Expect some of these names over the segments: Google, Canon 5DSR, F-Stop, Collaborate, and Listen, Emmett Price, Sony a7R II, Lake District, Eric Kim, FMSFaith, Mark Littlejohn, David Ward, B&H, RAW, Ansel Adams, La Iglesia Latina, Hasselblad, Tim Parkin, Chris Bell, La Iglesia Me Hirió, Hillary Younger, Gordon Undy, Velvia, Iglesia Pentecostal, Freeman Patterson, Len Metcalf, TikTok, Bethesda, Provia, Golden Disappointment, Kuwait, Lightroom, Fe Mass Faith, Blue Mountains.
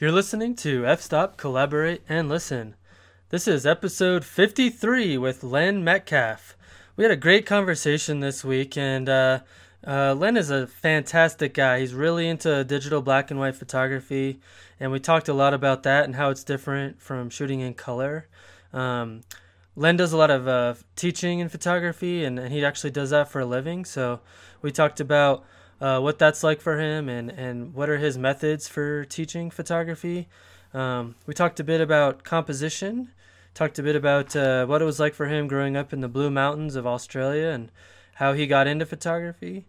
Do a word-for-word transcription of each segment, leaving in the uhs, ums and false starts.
You're listening to F-Stop, Collaborate, and Listen. This is episode fifty-three with Len Metcalf. We had a great conversation this week, and uh, uh, Len is a fantastic guy. He's really into digital black and white photography, and we talked a lot about that and how it's different from shooting in color. Um, Len does a lot of uh, teaching in photography, and, and he actually does that for a living, so we talked about Uh, what that's like for him and, and what are his methods for teaching photography. Um, we talked a bit about composition, talked a bit about uh, what it was like for him growing up in the Blue Mountains of Australia and how he got into photography.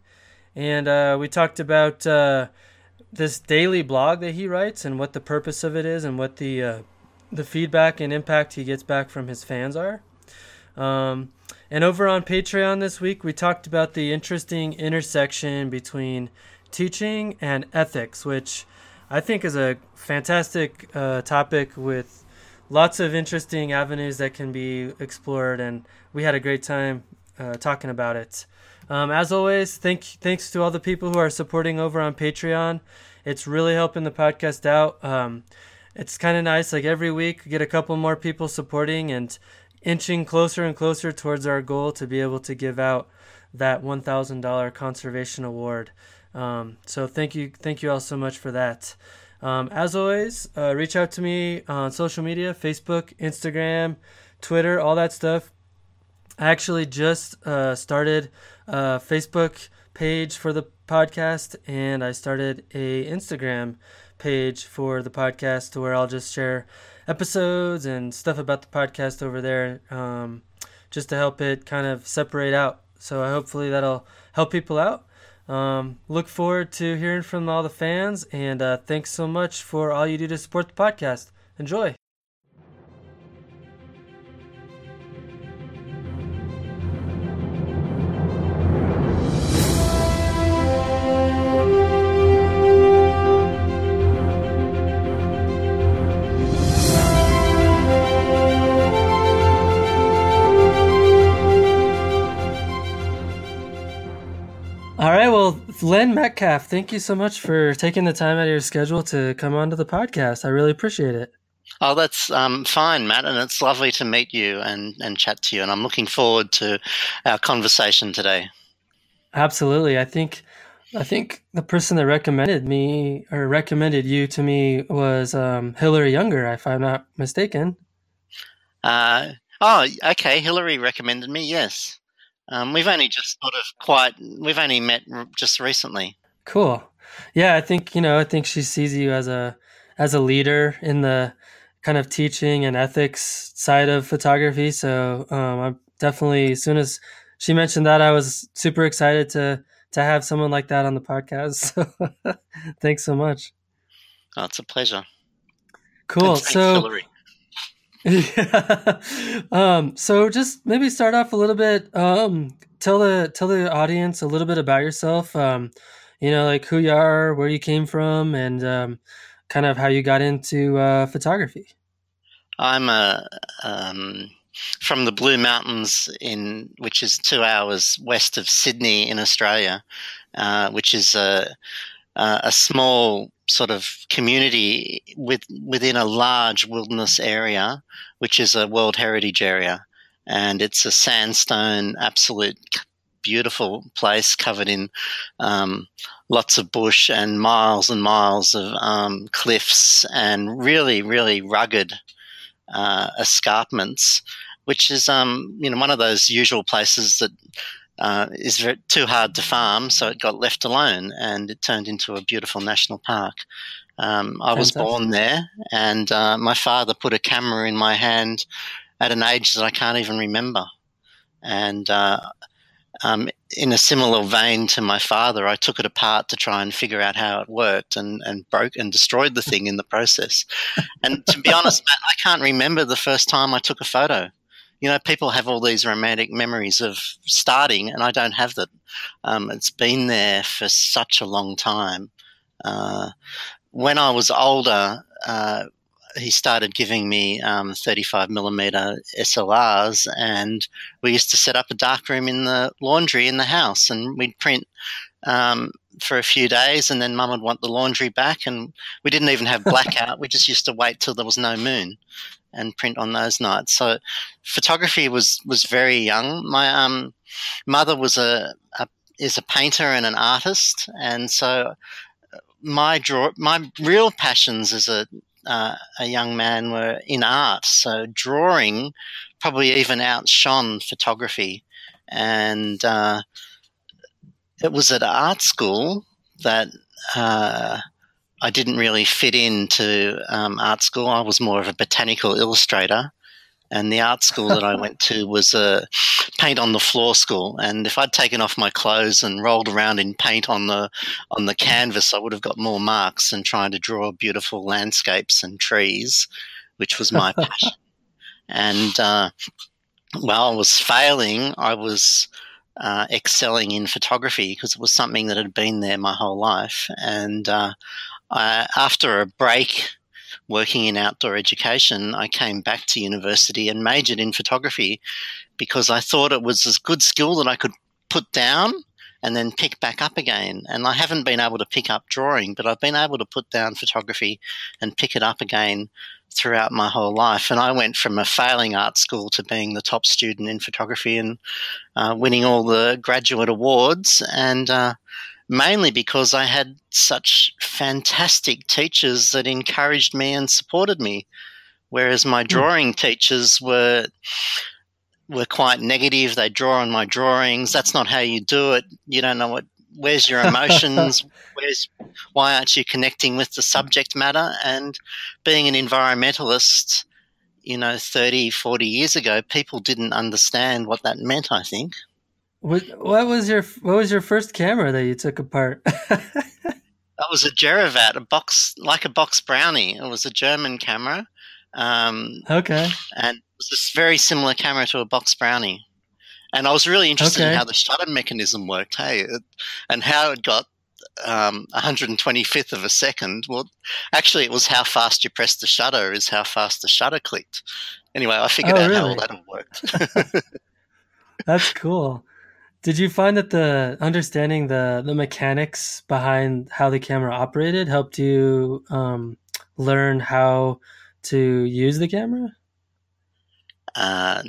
And uh, we talked about uh, this daily blog that he writes and what the purpose of it is and what the uh, the feedback and impact he gets back from his fans are. Um, and over on Patreon this week, we talked about the interesting intersection between teaching and ethics, which I think is a fantastic uh, topic with lots of interesting avenues that can be explored. And we had a great time uh, talking about it. Um, as always, thank thanks to all the people who are supporting over on Patreon. It's really helping the podcast out. Um, it's kind of nice. Like every week, we get a couple more people supporting and inching closer and closer towards our goal to be able to give out that one thousand dollars conservation award. Um, so thank you. Thank you all so much for that. Um, as always, uh, reach out to me on social media, Facebook, Instagram, Twitter, all that stuff. I actually just uh, started a Facebook page for the podcast, and I started a Instagram page for the podcast to where I'll just share episodes and stuff about the podcast over there, um, just to help it kind of separate out. So hopefully that'll help people out. Um, look forward to hearing from all the fans, and uh, thanks so much for all you do to support the podcast. Enjoy. All right, well, Len Metcalf, thank you so much for taking the time out of your schedule to come onto the podcast. I really appreciate it. Oh, that's um, fine, Matt, and it's lovely to meet you and, and chat to you, and I'm looking forward to our conversation today. Absolutely. I think I think the person that recommended me or recommended you to me was um, Hillary Younger, if I'm not mistaken. Uh, oh, okay. Hillary recommended me, yes. Um, we've only just sort of quite, we've only met just recently. Cool. Yeah, I think, you know, I think she sees you as a, as a leader in the kind of teaching and ethics side of photography. So um, I'm definitely, as soon as she mentioned that, I was super excited to, to have someone like that on the podcast. So thanks so much. Oh, it's a pleasure. Cool. Thanks, so Hillary. Yeah. Um, so just maybe start off a little bit, um, tell the, tell the audience a little bit about yourself. Um, you know, like who you are, where you came from, and, um, kind of how you got into, uh, photography. I'm, a, um, from the Blue Mountains in, which is two hours west of Sydney in Australia, uh, which is, a a small sort of community with, within a large wilderness area, which is a World Heritage Area. And it's a sandstone, absolute beautiful place covered in um, lots of bush and miles and miles of um, cliffs and really, really rugged uh, escarpments, which is, um, you know, one of those usual places that Uh, is very, too hard to farm, so it got left alone and it turned into a beautiful national park. Um, I Fantastic. was born there, and uh, my father put a camera in my hand at an age that I can't even remember. And uh, um, in a similar vein to my father, I took it apart to try and figure out how it worked and, and broke and destroyed the thing in the process. And to be honest, Matt, I can't remember the first time I took a photo. You know, people have all these romantic memories of starting, and I don't have that. Um, it's been there for such a long time. Uh, when I was older, uh, he started giving me um, thirty-five millimeter S L Rs, and we used to set up a darkroom in the laundry in the house, and we'd print um, for a few days, and then Mum would want the laundry back, and we didn't even have blackout. We just used to wait till there was no moon and print on those nights. So photography was, was very young. My um, mother was a, a is a painter and an artist, and so my draw my real passions as a uh, a young man were in art. So drawing probably even outshone photography, and uh, it was at art school that uh, I didn't really fit into um, art school. I was more of a botanical illustrator. And the art school that I went to was a paint on the floor school. And if I'd taken off my clothes and rolled around in paint on the on the canvas, I would have got more marks than trying to draw beautiful landscapes and trees, which was my passion. And uh, while I was failing, I was uh, excelling in photography because it was something that had been there my whole life. And uh, I, after a break working in outdoor education, I came back to university and majored in photography because I thought it was a good skill that I could put down and then pick back up again. And I haven't been able to pick up drawing, but I've been able to put down photography and pick it up again throughout my whole life. And I went from a failing art school to being the top student in photography and uh, winning all the graduate awards, and uh, mainly because I had such fantastic teachers that encouraged me and supported me, whereas my drawing mm. teachers were were quite negative. They draw on my drawings. That's not how you do it. You don't know what. Where's your emotions? Where's why aren't you connecting with the subject matter? And being an environmentalist, you know, thirty, forty years ago, people didn't understand what that meant, I think. What, what was your what was your first camera that you took apart? That was a Gerovat, a box like a box brownie. It was a German camera. Um, okay, and it was a very similar camera to a box brownie. And I was really interested okay. in how the shutter mechanism worked, hey, it, and how it got um, one hundred twenty-fifth of a second. Well, actually, it was how fast you pressed the shutter is how fast the shutter clicked. Anyway, I figured oh, out really? how all that all worked. That's cool. Did you find that the understanding the, the mechanics behind how the camera operated helped you um, learn how to use the camera? Uh,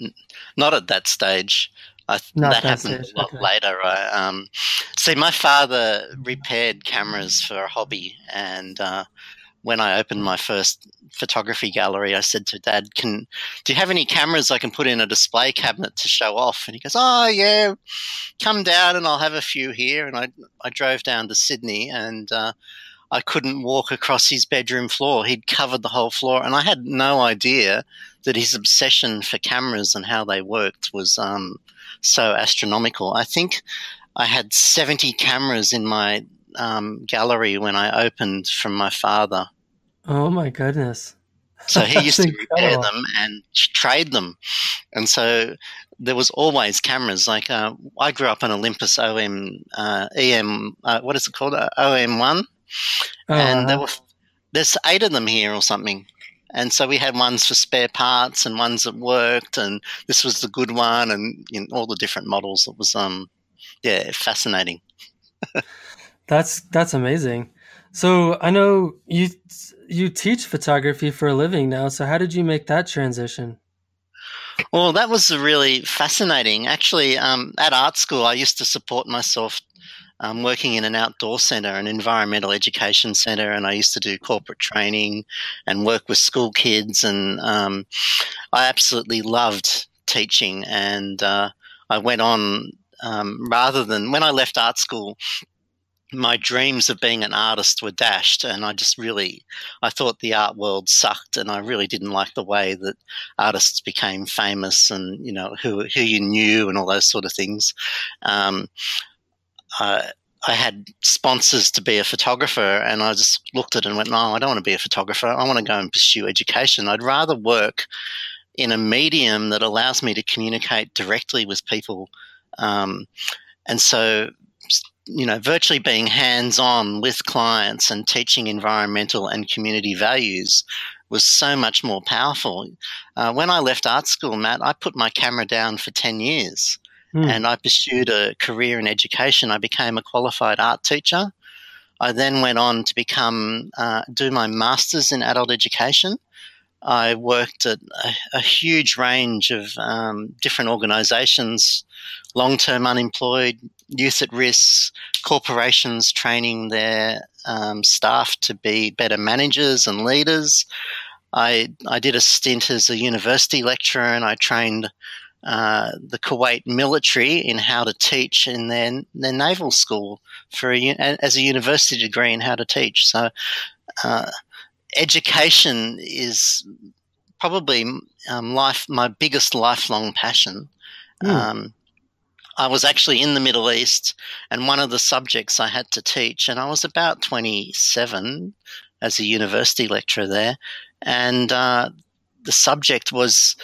not at that stage. I, not that, that happened stage. a lot okay. later. I, um, see, my father repaired cameras for a hobby, and uh, when I opened my first photography gallery, I said to Dad, "Can do you have any cameras I can put in a display cabinet to show off?" And he goes, "Oh yeah, come down and I'll have a few here." And I I drove down to Sydney, and uh, I couldn't walk across his bedroom floor. He'd covered the whole floor, and I had no idea that his obsession for cameras and how they worked was um, so astronomical. I think I had seventy cameras in my Um, gallery when I opened from my father. Oh my goodness. So he used to repair them and trade them. And so there was always cameras. Like uh, I grew up on Olympus O M, uh, E M, uh, what is it called? Uh, O M one. Uh, and there were, there's eight of them here or something. And so we had ones for spare parts and ones that worked, and this was the good one, and you know, all the different models. It was, um, yeah, fascinating. That's that's amazing. So I know you you teach photography for a living now. So how did you make that transition? Well, that was really fascinating. Actually, um, at art school, I used to support myself um, working in an outdoor centre, an environmental education centre, and I used to do corporate training and work with school kids. And um, I absolutely loved teaching. And uh, I went on um, rather than when I left art school, my dreams of being an artist were dashed, and I just really, I thought the art world sucked, and I really didn't like the way that artists became famous and, you know, who who you knew and all those sort of things. Um, I, I had sponsors to be a photographer, and I just looked at it and went, no, I don't want to be a photographer. I want to go and pursue education. I'd rather work in a medium that allows me to communicate directly with people. Um, and so... you know, virtually being hands-on with clients and teaching environmental and community values was so much more powerful. Uh, when I left art school, Matt, I put my camera down for ten years mm. and I pursued a career in education. I became a qualified art teacher. I then went on to become uh, do my master's in adult education. I worked at a, a huge range of um, different organisations, long-term unemployed, youth at risk, corporations training their um, staff to be better managers and leaders. I, I did a stint as a university lecturer, and I trained uh, the Kuwait military in how to teach in their, their naval school for a, as a university degree in how to teach. So uh, education is probably um, life my biggest lifelong passion. Mm. Um, I was actually in the Middle East, and one of the subjects I had to teach, and I was about twenty-seven as a university lecturer there, and uh, the subject was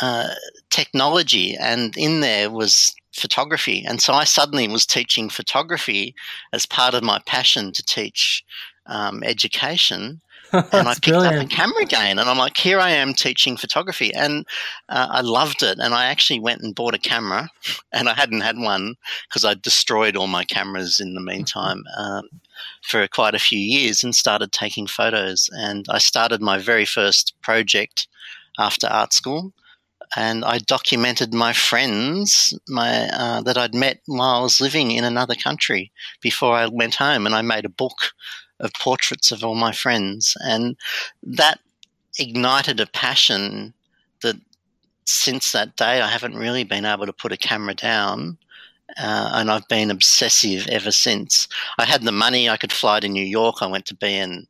uh, technology, and in there was photography. And so I suddenly was teaching photography as part of my passion to teach um, education. And I picked brilliant. up a camera again, and I'm like, here I am teaching photography. And uh, I loved it, and I actually went and bought a camera, and I hadn't had one because I destroyed all my cameras in the meantime um, for quite a few years, and started taking photos. And I started my very first project after art school, and I documented my friends my uh, that I'd met while I was living in another country before I went home, and I made a book of portraits of all my friends. And that ignited a passion that since that day I haven't really been able to put a camera down, uh, and I've been obsessive ever since. I had the money, I could fly to New York. I went to B and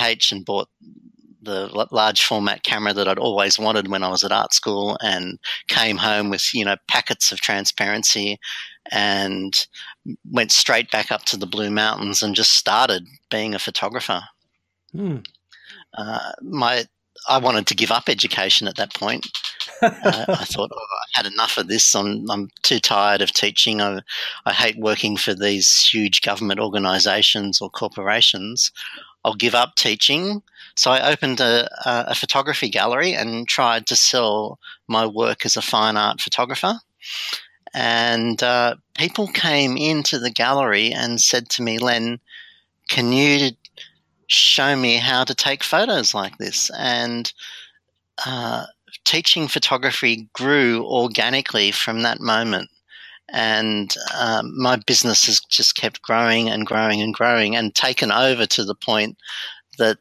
H and bought the large format camera that I'd always wanted when I was at art school, and came home with, you know, packets of transparency, and went straight back up to the Blue Mountains and just started being a photographer. Mm. Uh, my, I wanted to give up education at that point. uh, I thought, oh, I've had enough of this. I'm, I'm too tired of teaching. I, I hate working for these huge government organisations or corporations. I'll give up teaching. So I opened a, a photography gallery and tried to sell my work as a fine art photographer. And uh, people came into the gallery and said to me, Len, can you show me how to take photos like this? And uh, teaching photography grew organically from that moment. And um, my business has just kept growing and growing and growing, and taken over to the point that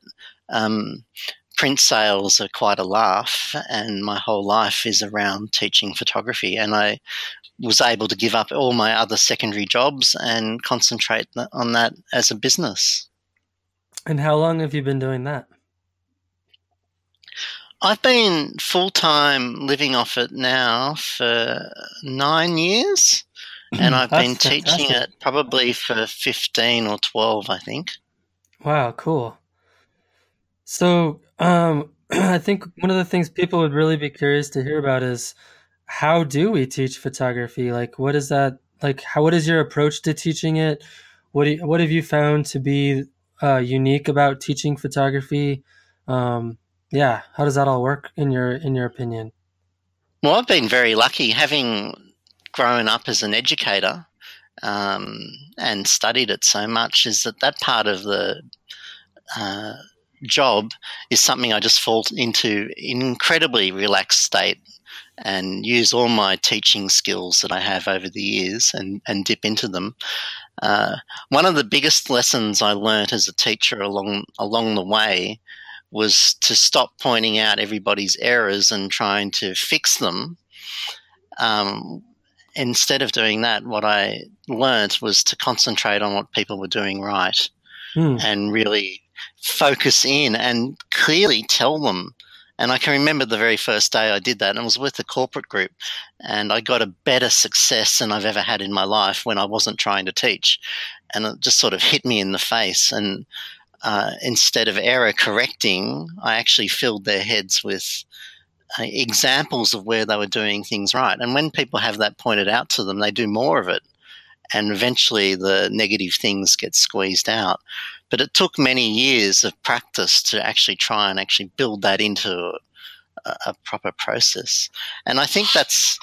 um, print sales are quite a laugh, and my whole life is around teaching photography. And I was able to give up all my other secondary jobs and concentrate on that as a business. And how long have you been doing that? I've been full-time living off it now for nine years, and I've been teaching fantastic. it probably for fifteen or twelve, I think. Wow, cool. So um, I think one of the things people would really be curious to hear about is, how do we teach photography? Like, what is that? Like, how? What is your approach to teaching it? What do you, What have you found to be uh, unique about teaching photography? Um Yeah, how does that all work in your in your opinion? Well, I've been very lucky, having grown up as an educator um, and studied it so much, is that that part of the uh, job is something I just fall into in incredibly relaxed state, and use all my teaching skills that I have over the years and, and dip into them. Uh, one of the biggest lessons I learned as a teacher along along the way was to stop pointing out everybody's errors and trying to fix them. Um, instead of doing that, what I learnt was to concentrate on what people were doing right mm. and really focus in and clearly tell them. And I can remember the very first day I did that, and I was with a corporate group, and I got a better success than I've ever had in my life when I wasn't trying to teach. And it just sort of hit me in the face. And Uh, instead of error correcting, I actually filled their heads with uh, examples of where they were doing things right. And when people have that pointed out to them, they do more of it. And eventually the negative things get squeezed out. But it took many years of practice to actually try and actually build that into a, a proper process. And I think that's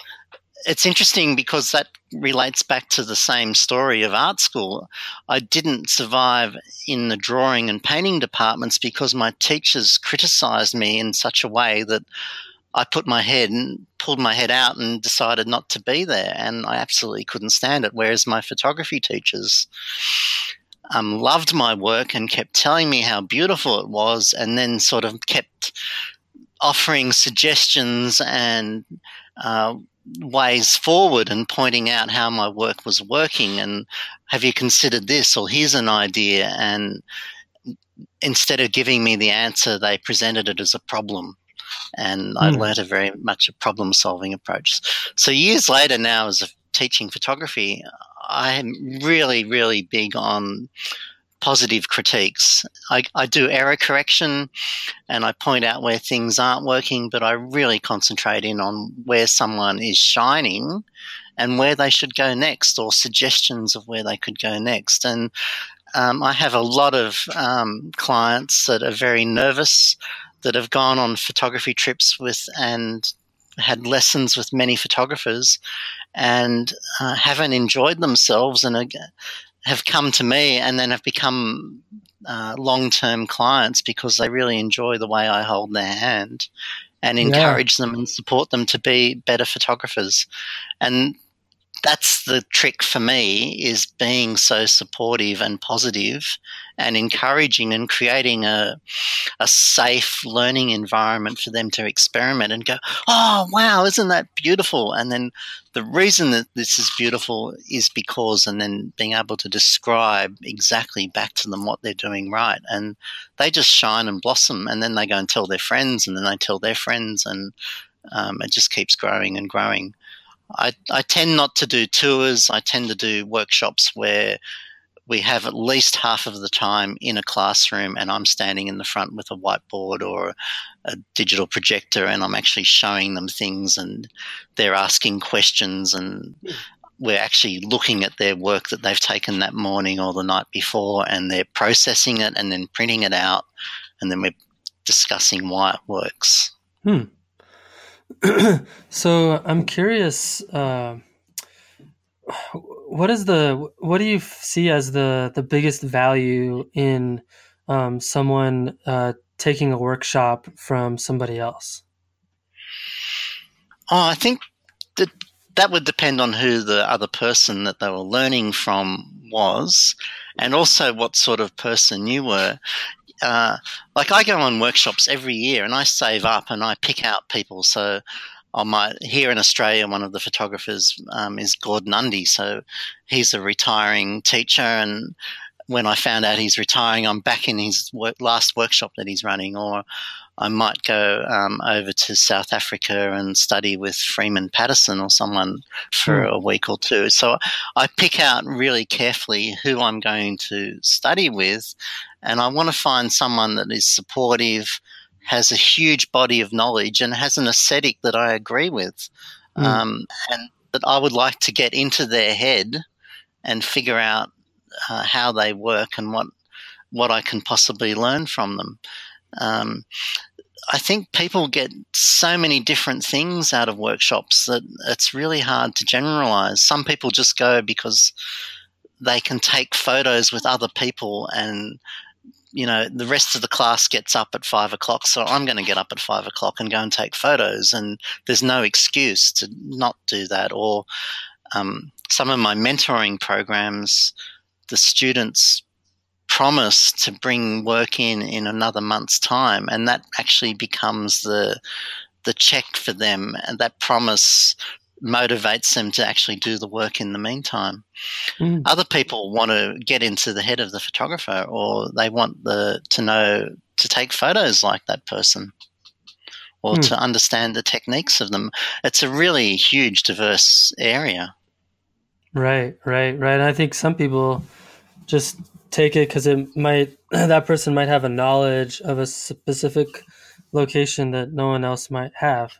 it's interesting because that relates back to the same story of art school. I didn't survive in the drawing and painting departments because my teachers criticised me in such a way that I put my head and pulled my head out and decided not to be there, and I absolutely couldn't stand it, whereas my photography teachers um, loved my work and kept telling me how beautiful it was, and then sort of kept offering suggestions and uh, ways forward and pointing out how my work was working and have you considered this, or here's an idea, and instead of giving me the answer, they presented it as a problem. And I mm. learned a very much a problem-solving approach. So years later now, as a teaching photography, I am really, really big on positive critiques. I, I do error correction and I point out where things aren't working, but I really concentrate in on where someone is shining and where they should go next, or suggestions of where they could go next. And um, I have a lot of um, clients that are very nervous, that have gone on photography trips with and had lessons with many photographers and uh, haven't enjoyed themselves and are, have come to me and then have become uh, long-term clients because they really enjoy the way I hold their hand and encourage yeah. them and support them to be better photographers. And that's the trick for me, is being so supportive and positive and encouraging and creating a a safe learning environment for them to experiment and go, oh, wow, isn't that beautiful? And then the reason that this is beautiful is because, and then being able to describe exactly back to them what they're doing right. And they just shine and blossom, and then they go and tell their friends, and then they tell their friends, and um, it just keeps growing and growing. I, I tend not to do tours. I tend to do workshops where we have at least half of the time in a classroom and I'm standing in the front with a whiteboard or a digital projector and I'm actually showing them things and they're asking questions and we're actually looking at their work that they've taken that morning or the night before, and they're processing it and then printing it out, and then we're discussing why it works. Hmm. So I'm curious, uh, what is the what do you see as the, the biggest value in um, someone uh, taking a workshop from somebody else? Oh, I think that that would depend on who the other person that they were learning from was, and also what sort of person you were. Uh, like I go on workshops every year and I save up and I pick out people. So I might, here in Australia, one of the photographers um, is Gordon Undy. So he's a retiring teacher, and when I found out he's retiring, I'm back in his work, last workshop that he's running. Or I might go um, over to South Africa and study with Freeman Patterson or someone for mm. a week or two. So I pick out really carefully who I'm going to study with, and I want to find someone that is supportive, has a huge body of knowledge, and has an aesthetic that I agree with, mm. um, and that I would like to get into their head and figure out uh, how they work and what what I can possibly learn from them. Um, I think people get so many different things out of workshops that it's really hard to generalize. Some people just go because they can take photos with other people, and, you know, the rest of the class gets up at five o'clock, so I'm going to get up at five o'clock and go and take photos, and there's no excuse to not do that. Or um, some of my mentoring programs, the students promise to bring work in in another month's time, and that actually becomes the the check for them, and that promise motivates them to actually do the work in the meantime. Mm. Other people want to get into the head of the photographer, or they want the to know to take photos like that person, or mm. to understand the techniques of them. It's a really huge, diverse area. Right, right, right. I think some people just take it because it might that person might have a knowledge of a specific location that no one else might have.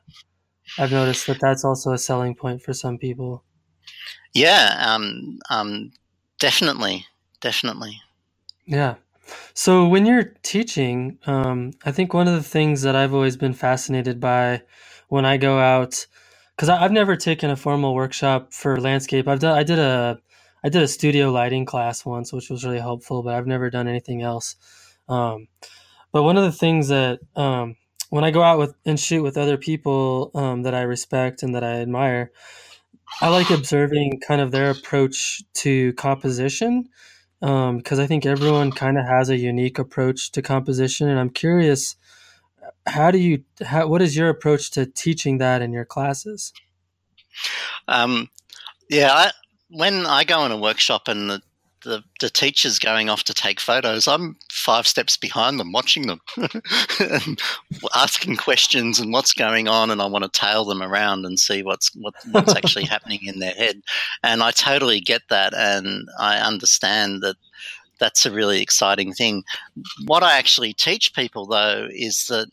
I've noticed that that's also a selling point for some people. Yeah, um, um, definitely, definitely. Yeah. So when you're teaching, um, I think one of the things that I've always been fascinated by when I go out because I've never taken a formal workshop for landscape. I've done, I did a, I did a studio lighting class once, which was really helpful, but I've never done anything else. Um, but one of the things that, um, when I go out with and shoot with other people um, that I respect and that I admire, I like observing kind of their approach to composition, um, because I think everyone kind of has a unique approach to composition. And I'm curious, how do you, how, what is your approach to teaching that in your classes? Um, yeah, I, when I go in a workshop and the, The, the teacher's going off to take photos, I'm five steps behind them, watching them, and asking questions and what's going on, and I want to tail them around and see what's what, what's actually happening in their head. And I totally get that, and I understand that that's a really exciting thing. What I actually teach people, though, is that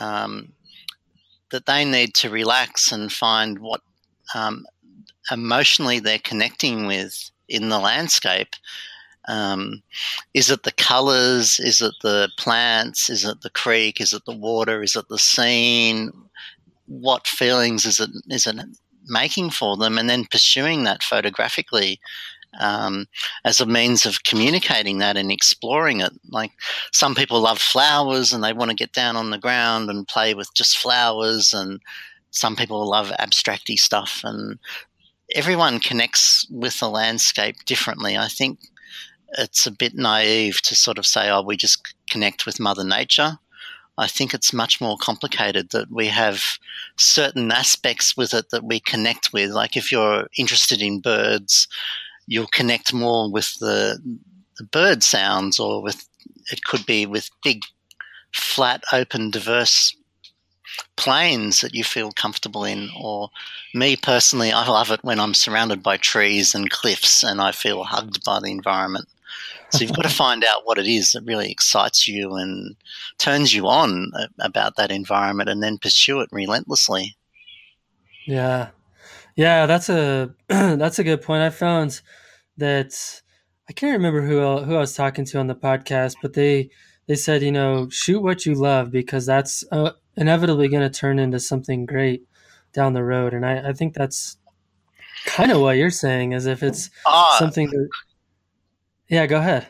um, that they need to relax and find what um, emotionally they're connecting with in the landscape. Um, is it the colours? Is it the plants? Is it the creek? Is it the water? Is it the scene? What feelings is it is it making for them? And then pursuing that photographically um, as a means of communicating that and exploring it. Like, some people love flowers and they want to get down on the ground and play with just flowers, and some people love abstracty stuff, and everyone connects with the landscape differently. I think it's a bit naive to sort of say, oh, we just connect with Mother Nature. I think it's much more complicated, that we have certain aspects with it that we connect with. Like, if you're interested in birds, you'll connect more with the, the bird sounds, or with, it could be with big, flat, open, diverse plains that you feel comfortable in. Or me personally, I love it when I'm surrounded by trees and cliffs and I feel hugged by the environment. So you've got to find out what it is that really excites you and turns you on about that environment, and then pursue it relentlessly. Yeah. Yeah, that's a that's a good point. I found that, I can't remember who who I was talking to on the podcast, but they they said, you know, shoot what you love, because that's uh, inevitably going to turn into something great down the road. And I, I think that's kind of what you're saying, is if it's oh, something that, yeah, go ahead.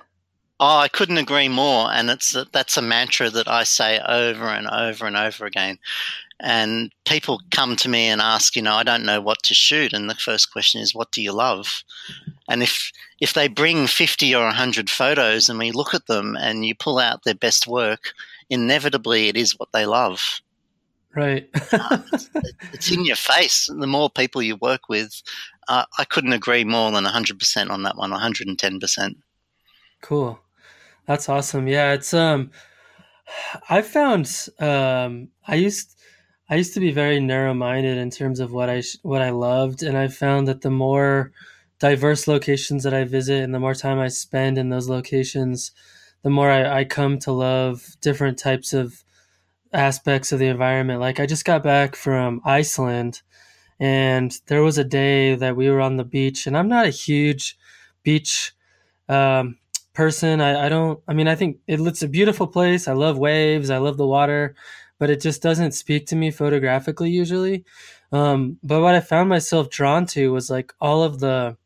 Oh, I couldn't agree more. And it's, that's a mantra that I say over and over and over again. And people come to me and ask, you know, I don't know what to shoot. And the first question is, what do you love? And if, if they bring fifty or a hundred photos and we look at them and you pull out their best work, inevitably it is what they love. Right. um, it's, it's in your face. The more people you work with, uh, I couldn't agree more than one hundred percent on that one, one hundred ten percent. Cool. That's awesome. Yeah, it's um I found um I used I used to be very narrow-minded in terms of what I sh- what I loved, and I found that the more diverse locations that I visit and the more time I spend in those locations, the more I, I come to love different types of aspects of the environment. Like, I just got back from Iceland, and there was a day that we were on the beach, and I'm not a huge beach um, person. I, I don't, I mean, I think it, it's a beautiful place. I love waves. I love the water, but it just doesn't speak to me photographically usually. Um, but what I found myself drawn to was like all of the,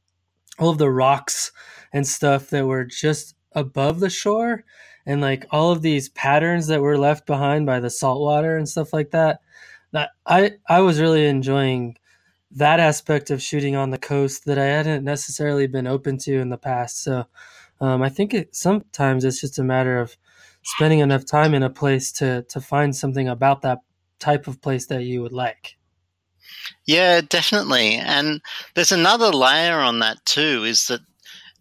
all of the rocks and stuff that were just above the shore, and like all of these patterns that were left behind by the salt water and stuff like that. That I, I was really enjoying that aspect of shooting on the coast that I hadn't necessarily been open to in the past. So um, I think it, sometimes it's just a matter of spending enough time in a place to, to find something about that type of place that you would like. Yeah, definitely. And there's another layer on that too, is that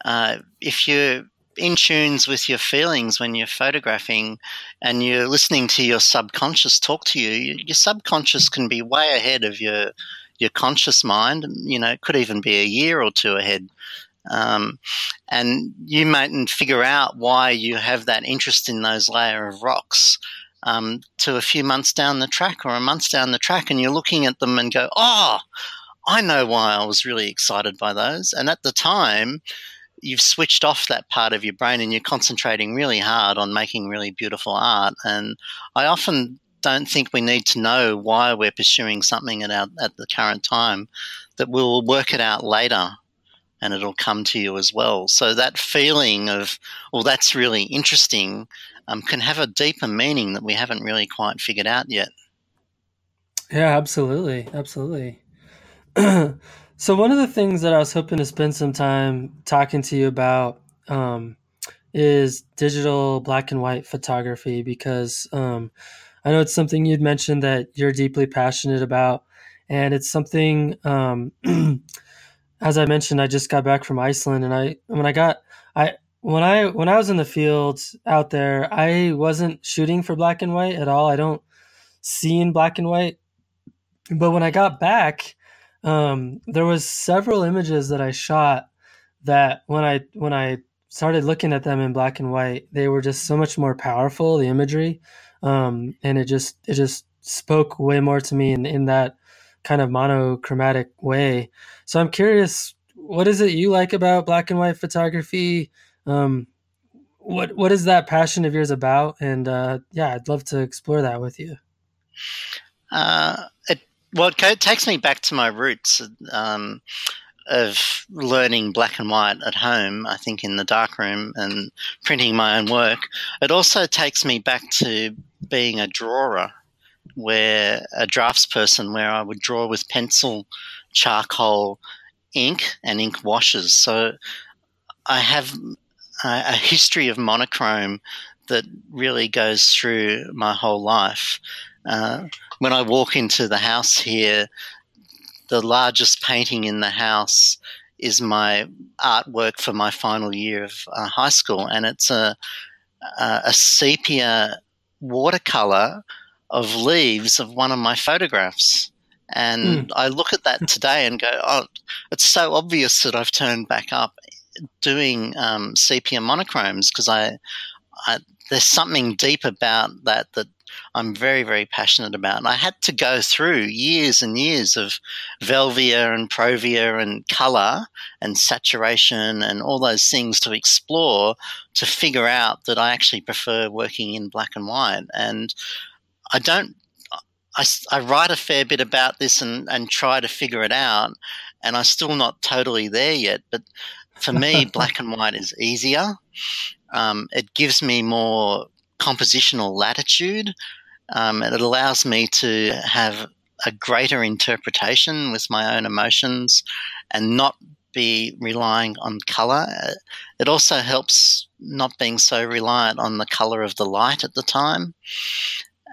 uh, if you're in tunes with your feelings when you're photographing and you're listening to your subconscious talk to you, your subconscious can be way ahead of your your conscious mind. You know, it could even be a year or two ahead. Um, and you mightn't figure out why you have that interest in those layer of rocks um, to a few months down the track or a month down the track, and you're looking at them and go, oh, I know why I was really excited by those. And at the time, you've switched off that part of your brain and you're concentrating really hard on making really beautiful art. And I often don't think we need to know why we're pursuing something at our, at the current time, that we'll work it out later and it'll come to you as well. So that feeling of, well, that's really interesting, um, can have a deeper meaning that we haven't really quite figured out yet. Yeah, absolutely. Absolutely. So one of the things that I was hoping to spend some time talking to you about um, is digital black and white photography, because um, I know it's something you'd mentioned that you're deeply passionate about. And it's something, um, as I mentioned, I just got back from Iceland, and I, when I got, I, when I, when I was in the field out there, I wasn't shooting for black and white at all. I don't see in black and white, but when I got back, um, there was several images that I shot that when I, when I, started looking at them in black and white, they were just so much more powerful, the imagery. Um, and it just, it just spoke way more to me in, in that kind of monochromatic way. So I'm curious, what is it you like about black and white photography? Um, what, what is that passion of yours about? And, uh, yeah, I'd love to explore that with you. Uh, it, well, it takes me back to my roots. Um, of learning black and white at home, I think in the darkroom, and printing my own work. It also takes me back to being a drawer, where a draftsperson, where I would draw with pencil, charcoal, ink, and ink washes. So I have a, a history of monochrome that really goes through my whole life. Uh, when I walk into the house here, the largest painting in the house is my artwork for my final year of uh, high school, and it's a, a, a sepia watercolor of leaves of one of my photographs. And mm. I look at that today and go, oh, it's so obvious that I've turned back up doing um, sepia monochromes, because I, I, there's something deep about that that I'm very, very passionate about. And I had to go through years and years of Velvia and Provia and colour and saturation and all those things to explore, to figure out that I actually prefer working in black and white. And I don't – I, I write a fair bit about this and, and try to figure it out, and I'm still not totally there yet. But for me, black and white is easier. Um, it gives me more – compositional latitude, um, and it allows me to have a greater interpretation with my own emotions and not be relying on colour. It also helps not being so reliant on the colour of the light at the time.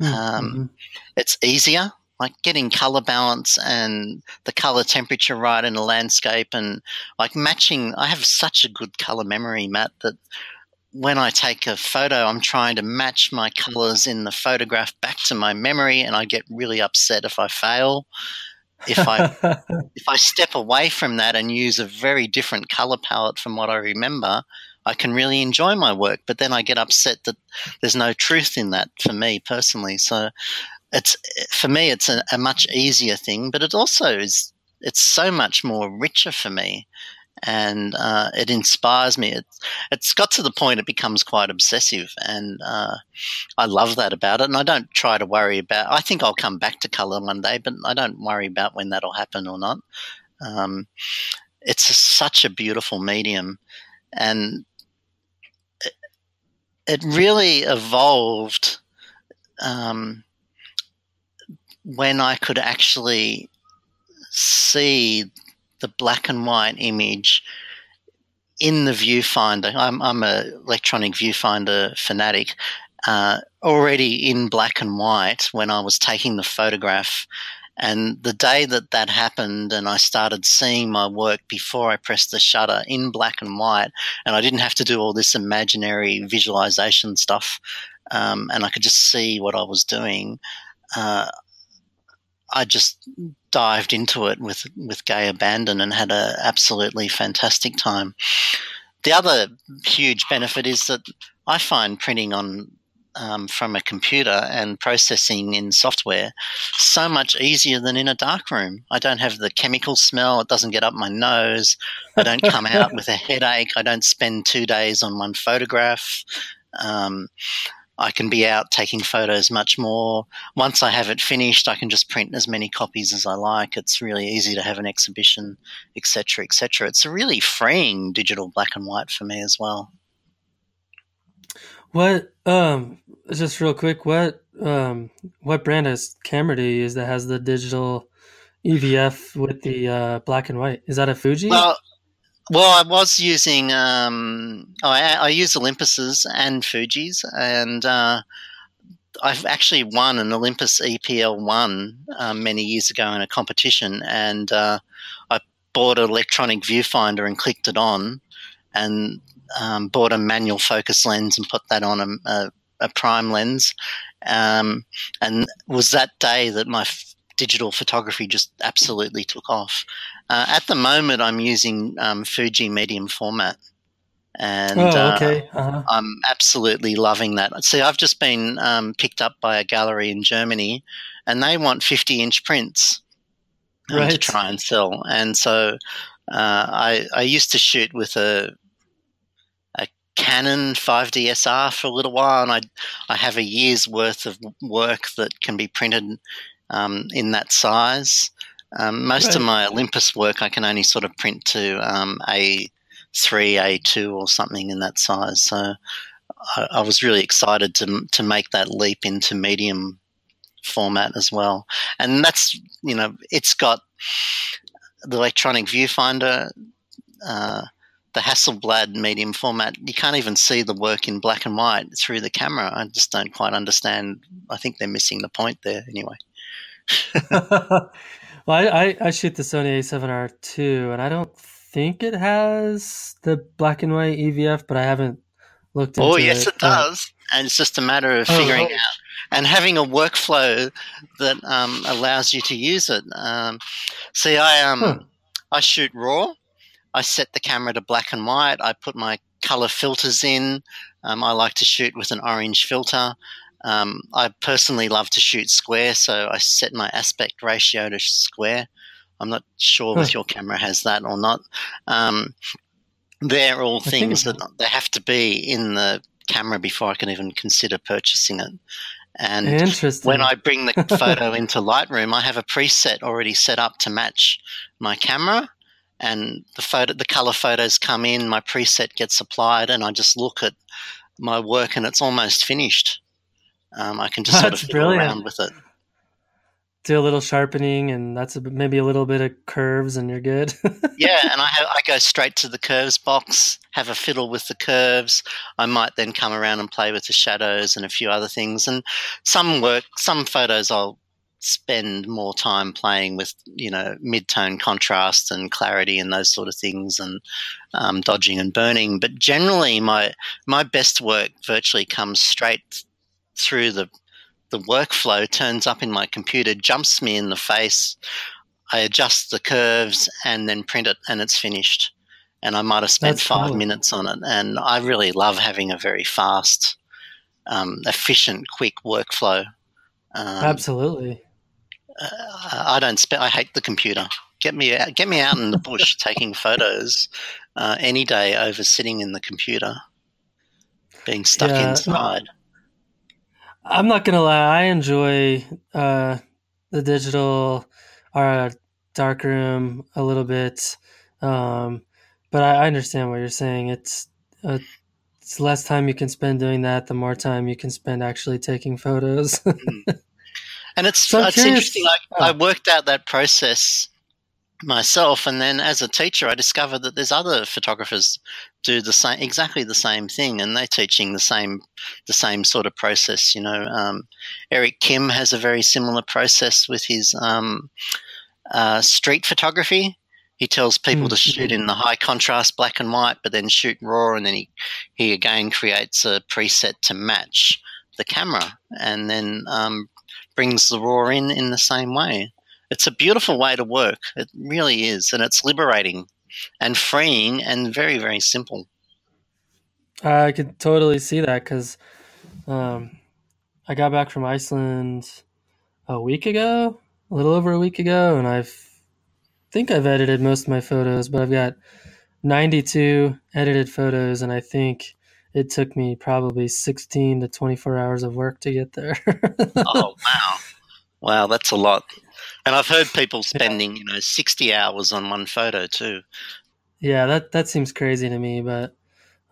Mm-hmm. Um, it's easier, like getting colour balance and the colour temperature right in a landscape, and like matching. I have such a good colour memory, Matt, that when I take a photo, I'm trying to match my colours in the photograph back to my memory, and I get really upset if I fail. If I if I step away from that and use a very different colour palette from what I remember, I can really enjoy my work, but then I get upset that there's no truth in that for me personally. So it's for me it's a, a much easier thing, but it also is it's so much more richer for me. And uh, it inspires me. It, it's got to the point it becomes quite obsessive, and uh, I love that about it. And I don't try to worry about – I think I'll come back to colour one day, but I don't worry about when that'll happen or not. Um, it's a, such a beautiful medium, and it, it really evolved um, when I could actually see – the black and white image in the viewfinder. I'm, I'm a electronic viewfinder fanatic, uh, already in black and white when I was taking the photograph. And the day that that happened and I started seeing my work before I pressed the shutter in black and white, and I didn't have to do all this imaginary visualization stuff, um, and I could just see what I was doing, uh, I just dived into it with, with gay abandon and had an absolutely fantastic time. The other huge benefit is that I find printing on um, from a computer and processing in software so much easier than in a darkroom. I don't have the chemical smell. It doesn't get up my nose. I don't come out with a headache. I don't spend two days on one photograph. Um, I can be out taking photos much more. Once I have it finished, I can just print as many copies as I like. It's really easy to have an exhibition, et cetera, et cetera. It's a really freeing digital black and white for me as well. What, um, just real quick, what um, what brand is camera do you use that has the digital E V F with the uh, black and white? Is that a Fuji? Well, Well, I was using um, – I, I use Olympuses and Fujis, and uh, I've actually won an Olympus E P L one uh, many years ago in a competition, and uh, I bought an electronic viewfinder and clicked it on, and um, bought a manual focus lens and put that on a, a, a prime lens, um, and it was that day that my f- digital photography just absolutely took off. Uh, at the moment, I'm using um, Fuji medium format, and oh, okay. uh-huh. uh, I'm absolutely loving that. See, I've just been um, picked up by a gallery in Germany, and they want fifty-inch prints um, right. to try and sell. And so uh, I, I used to shoot with a a Canon five D S R for a little while, and I I have a year's worth of work that can be printed um, in that size. Um, most right. of my Olympus work I can only sort of print to um, A three, A two or something in that size. So I, I was really excited to to make that leap into medium format as well. And that's, you know, it's got the electronic viewfinder, uh, the Hasselblad medium format. You can't even see the work in black and white through the camera. I just don't quite understand. I think they're missing the point there anyway. Well, I, I shoot the Sony a seven R two, and I don't think it has the black and white E V F, but I haven't looked into it. Oh, yes, it, it does, uh, and it's just a matter of oh, figuring oh. out and having a workflow that um, allows you to use it. Um, see, I um, huh. I shoot RAW. I set the camera to black and white. I put my color filters in. Um, I like to shoot with an orange filter. Um, I personally love to shoot square, so I set my aspect ratio to square. I'm not sure if your camera has that or not. Um, they're all things that they have to be in the camera before I can even consider purchasing it. And when I bring the photo into Lightroom, I have a preset already set up to match my camera, and the photo, the color photos come in, my preset gets applied, and I just look at my work and it's almost finished. Um, I can just that's sort of fiddle around with it. Do a little sharpening, and that's a, maybe a little bit of curves, and you're good. Yeah, and I, have, I go straight to the curves box, have a fiddle with the curves. I might then come around and play with the shadows and a few other things. And some work, some photos I'll spend more time playing with, you know, mid-tone contrast and clarity and those sort of things, and um, dodging and burning. But generally my my best work virtually comes straight through the the workflow, turns up in my computer, jumps me in the face, I adjust the curves and then print it, and it's finished. And I might have spent That's five cool. minutes on it. And I really love having a very fast, um, efficient, quick workflow. Um, Absolutely. Uh, I don't spe- I hate the computer. Get me out, get me out in the bush taking photos uh, any day over sitting in the computer, being stuck yeah. inside. I'm not going to lie. I enjoy uh, the digital uh, darkroom a little bit, um, but I, I understand what you're saying. It's uh, it's less time you can spend doing that, the more time you can spend actually taking photos. And it's, so it's interesting. I, oh. I worked out that process myself, and then as a teacher I discovered that there's other photographers do the same exactly the same thing, and they're teaching the same the same sort of process, you know. um Eric Kim has a very similar process with his um uh street photography. He tells people mm-hmm. to shoot in the high contrast black and white, but then shoot raw, and then he he again creates a preset to match the camera, and then um brings the raw in in the same way. It's a beautiful way to work. It really is, and it's liberating and freeing and very, very simple. I could totally see that, because um, I got back from Iceland a week ago, a little over a week ago, and I think I've edited most of my photos, but I've got ninety-two edited photos, and I think it took me probably sixteen to twenty-four hours of work to get there. Oh, wow. Wow, that's a lot. And I've heard people spending, yeah. you know, sixty hours on one photo too. Yeah, that, that seems crazy to me. But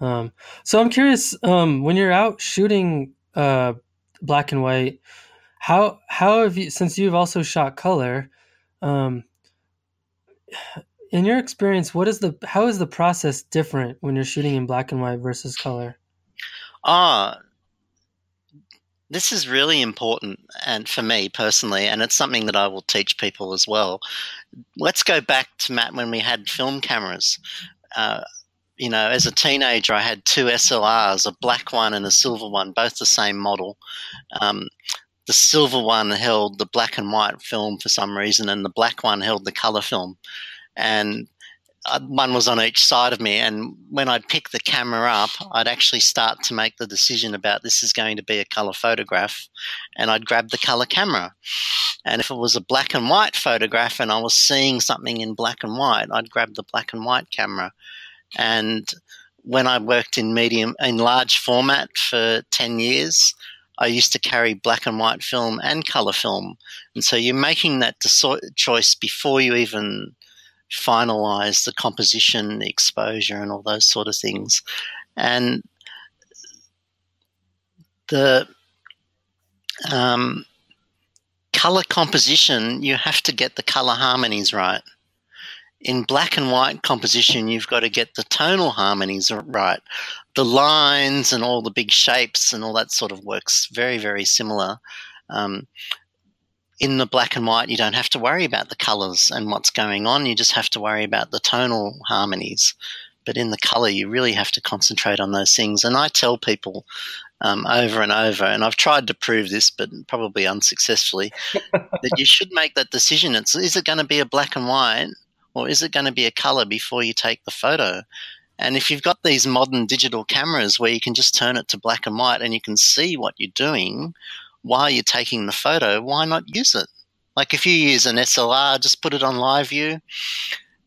um, so I'm curious, um, when you're out shooting uh, black and white, how how have you, since you've also shot color, um, in your experience, what is the how is the process different when you're shooting in black and white versus color? Ah. Uh, This is really important, and for me personally, and it's something that I will teach people as well. Let's go back to, Matt, when we had film cameras. Uh, you know, as a teenager, I had two S L Rs, a black one and a silver one, both the same model. Um, the silver one held the black and white film for some reason, and the black one held the color film. And one was on each side of me, and when I'd pick the camera up, I'd actually start to make the decision about this is going to be a colour photograph, and I'd grab the colour camera. And if it was a black and white photograph and I was seeing something in black and white, I'd grab the black and white camera. And when I worked in medium, in large format for ten years, I used to carry black and white film and colour film. And so you're making that choice before you even finalize the composition, the exposure, and all those sort of things. And the um, color composition, you have to get the color harmonies right. In black and white composition, you've got to get the tonal harmonies right. The lines and all the big shapes and all that sort of works very, very similar. Um, In the black and white, you don't have to worry about the colours and what's going on. You just have to worry about the tonal harmonies. But in the colour, you really have to concentrate on those things. And I tell people um, over and over, and I've tried to prove this but probably unsuccessfully, that you should make that decision. It's, is it going to be a black and white or is it going to be a colour before you take the photo? And if you've got these modern digital cameras where you can just turn it to black and white and you can see what you're doing while you're taking the photo, why not use it? Like if you use an S L R, just put it on live view,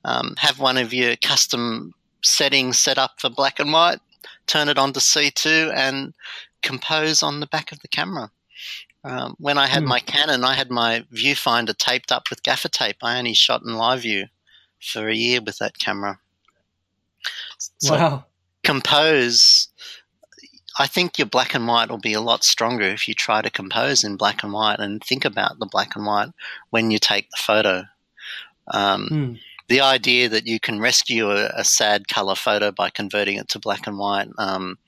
um, have one of your custom settings set up for black and white, turn it on to C two and compose on the back of the camera. Um, when I had mm. my Canon, I had my viewfinder taped up with gaffer tape. I only shot in live view for a year with that camera. So wow. Compose... I think your black and white will be a lot stronger if you try to compose in black and white and think about the black and white when you take the photo. Um, mm. The idea that you can rescue a, a sad colour photo by converting it to black and white um,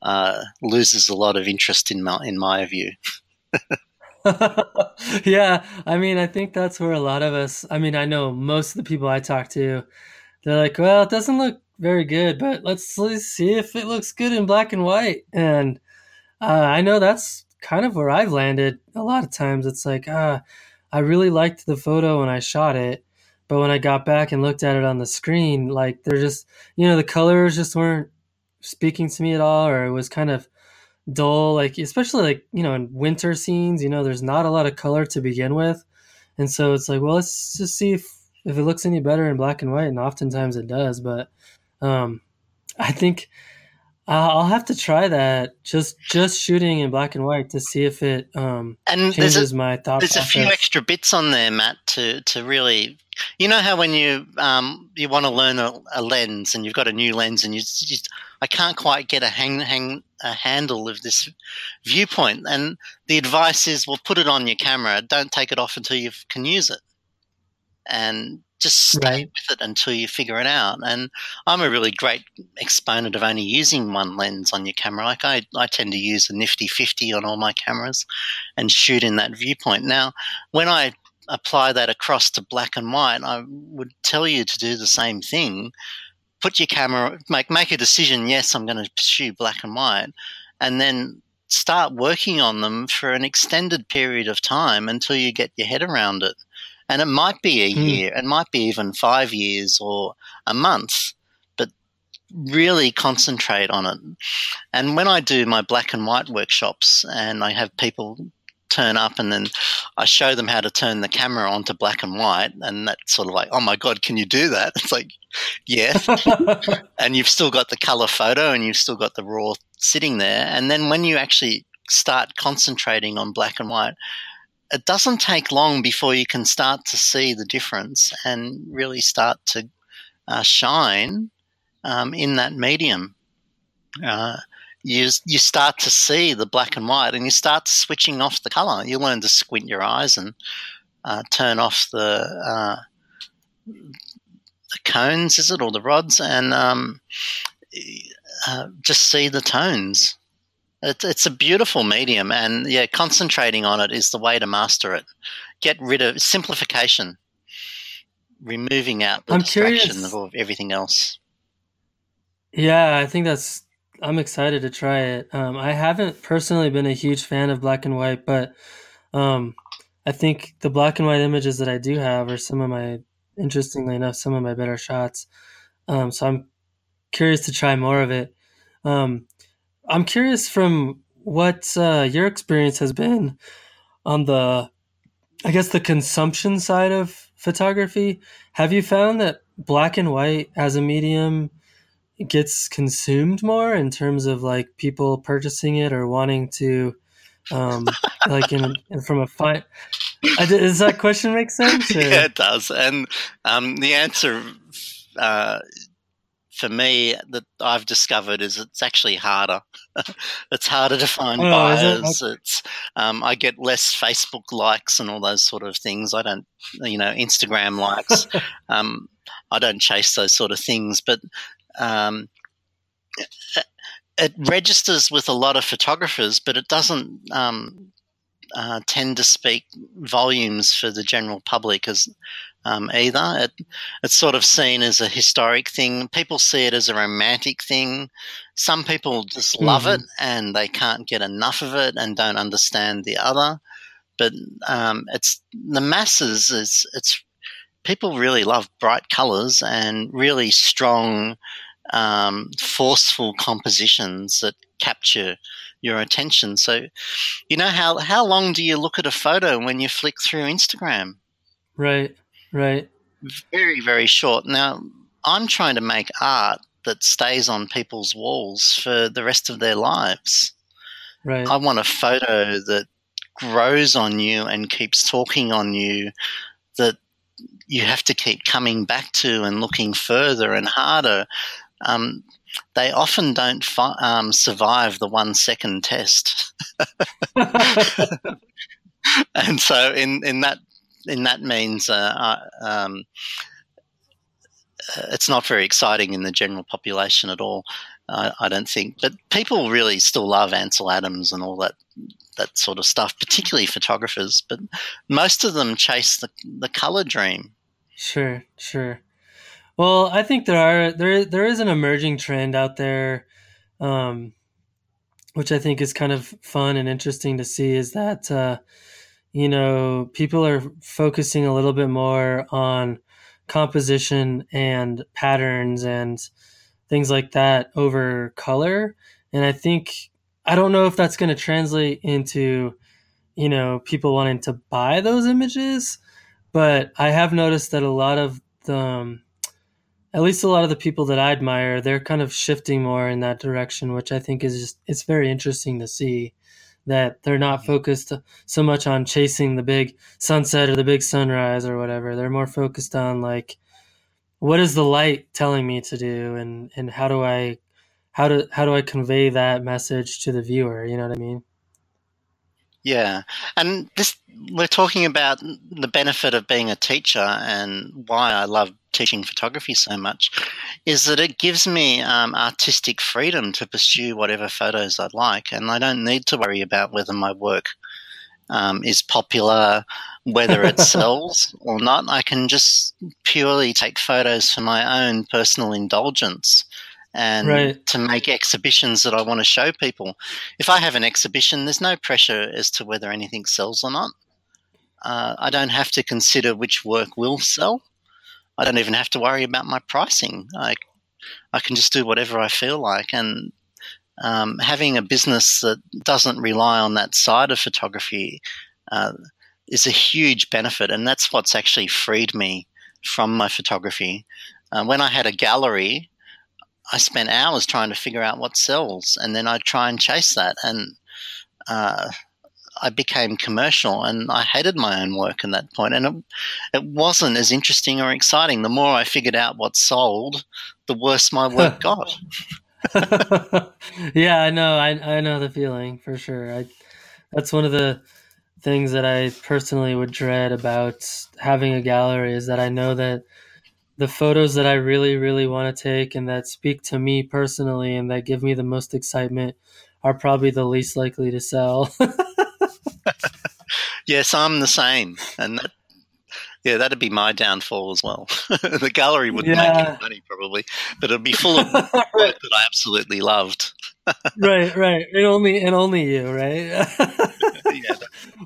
uh, loses a lot of interest in my, in my view. Yeah, I mean, I think that's where a lot of us, I mean, I know most of the people I talk to, they're like, well, it doesn't look very good, but let's, let's see if it looks good in black and white. And uh, I know that's kind of where I've landed a lot of times. It's like, ah, I really liked the photo when I shot it, but when I got back and looked at it on the screen, like they're just, you know, the colors just weren't speaking to me at all, or it was kind of dull, like especially like, you know, in winter scenes, you know, there's not a lot of color to begin with. And so it's like, well, let's just see if, if it looks any better in black and white. And oftentimes it does, but Um, I think I'll have to try that. Just just shooting in black and white to see if it um and changes a, my thought there's process. There's a few extra bits on there, Matt, to to really, you know how when you um you want to learn a, a lens and you've got a new lens and you just I can't quite get a hang hang a handle of this viewpoint. And the advice is, well, put it on your camera. Don't take it off until you can use it. And just stay right with it until you figure it out. And I'm a really great exponent of only using one lens on your camera. Like I, I tend to use a nifty fifty on all my cameras and shoot in that viewpoint. Now, when I apply that across to black and white, I would tell you to do the same thing. Put your camera, make, make a decision, yes, I'm going to pursue black and white, and then start working on them for an extended period of time until you get your head around it. And it might be a year, it might be even five years or a month, but really concentrate on it. And when I do my black and white workshops and I have people turn up, and then I show them how to turn the camera onto black and white, and that's sort of like, oh my God, can you do that? It's like, yeah. And you've still got the color photo and you've still got the raw sitting there. And then when you actually start concentrating on black and white, it doesn't take long before you can start to see the difference and really start to uh, shine um, in that medium. Uh, you you start to see the black and white, and you start switching off the color. You learn to squint your eyes and uh, turn off the uh, the cones, is it, or the rods, and um, uh, just see the tones. It, it's a beautiful medium, and yeah, concentrating on it is the way to master it. Get rid of simplification, removing out the I'm distraction curious. of everything else. Yeah, I think that's. I'm excited to try it. Um, I haven't personally been a huge fan of black and white, but um, I think the black and white images that I do have are some of my, interestingly enough, some of my better shots. Um, so I'm curious to try more of it. Um, I'm curious from what uh, your experience has been on the, I guess, the consumption side of photography. Have you found that black and white as a medium gets consumed more in terms of like people purchasing it or wanting to um like in, in from a fine does that question make sense or? Yeah, it does, and um the answer uh for me that I've discovered is it's actually harder. It's harder to find oh, buyers. It? It's um, I get less Facebook likes and all those sort of things. I don't, you know, Instagram likes. um, I don't chase those sort of things, but um, it, it registers with a lot of photographers, but it doesn't um, uh, tend to speak volumes for the general public as Um, either. It, it's sort of seen as a historic thing. People see it as a romantic thing. Some people just love mm-hmm. it and they can't get enough of it and don't understand the other. But um, it's the masses. It's it's people really love bright colours and really strong, um, forceful compositions that capture your attention. So, you know, how how long do you look at a photo when you flick through Instagram? Right. Right. Very, very short. Now, I'm trying to make art that stays on people's walls for the rest of their lives. Right. I want a photo that grows on you and keeps talking on you, that you have to keep coming back to and looking further and harder. Um, they often don't fi- um, survive the one-second test. And so in, in that And that means uh, um, it's not very exciting in the general population at all, I, I don't think. But people really still love Ansel Adams and all that that sort of stuff, particularly photographers. But most of them chase the, the colour dream. Sure, sure. Well, I think there are there there is an emerging trend out there, um, which I think is kind of fun and interesting to see, is that uh, – you know, people are focusing a little bit more on composition and patterns and things like that over color. And I think, I don't know if that's going to translate into, you know, people wanting to buy those images, but I have noticed that a lot of the, um, at least a lot of the people that I admire, they're kind of shifting more in that direction, which I think is just, it's very interesting to see. That they're not focused so much on chasing the big sunset or the big sunrise or whatever. They're more focused on like, what is the light telling me to do, and, and how do I how do how do I convey that message to the viewer? You know what I mean? Yeah, and this we're talking about the benefit of being a teacher, and why I love teaching photography so much is that it gives me um, artistic freedom to pursue whatever photos I'd like, and I don't need to worry about whether my work um, is popular, whether it sells or not. I can just purely take photos for my own personal indulgence and right. to make exhibitions that I want to show people. If I have an exhibition, there's no pressure as to whether anything sells or not. Uh, I don't have to consider which work will sell. I don't even have to worry about my pricing. I, I can just do whatever I feel like, and um, having a business that doesn't rely on that side of photography uh, is a huge benefit, and that's what's actually freed me from my photography. Uh, when I had a gallery, I spent hours trying to figure out what sells, and then I'd try and chase that, and uh, I became commercial, and I hated my own work at that point, and it, it wasn't as interesting or exciting. The more I figured out what sold, the worse my work got. Yeah, I know. I, I know the feeling for sure. I, that's one of the things that I personally would dread about having a gallery, is that I know that the photos that I really, really want to take and that speak to me personally and that give me the most excitement are probably the least likely to sell. Yes, I'm the same. And that, yeah, that'd be my downfall as well. The gallery wouldn't yeah. make any money probably, but it'd be full of work that I absolutely loved. Right, right. And only and only you, right? Yeah.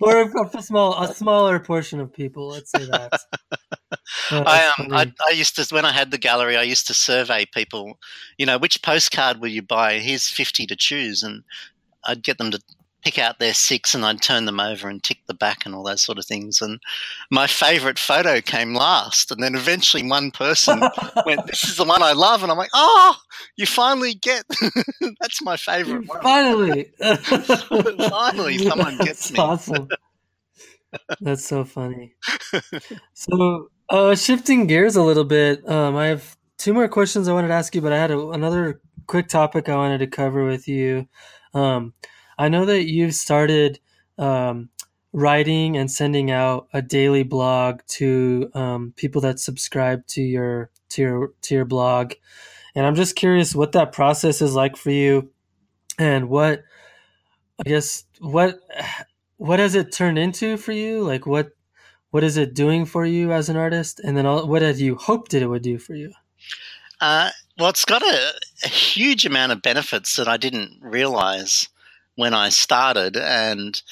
Or a, a small, a smaller portion of people. Let's say that. Oh, I um, I, I used to, when I had the gallery, I used to survey people. You know, which postcard will you buy? Here's fifty to choose, and I'd get them to pick out their six, and I'd turn them over and tick the back and all those sort of things. And my favourite photo came last, and then eventually one person went, "This is the one I love," and I'm like, "Oh, you finally get that's my favourite one." Finally, finally, someone gets me. Awesome. That's so funny. So, uh, shifting gears a little bit, um, I have two more questions I wanted to ask you, but I had a, another quick topic I wanted to cover with you. Um, I know that you've started um, writing and sending out a daily blog to um, people that subscribe to your to your to your blog, and I'm just curious what that process is like for you, and what I guess what. What has it turned into for you? Like what, what is it doing for you as an artist? And then all, what had you hoped it would do for you? Uh, well, it's got a, a huge amount of benefits that I didn't realize when I started, and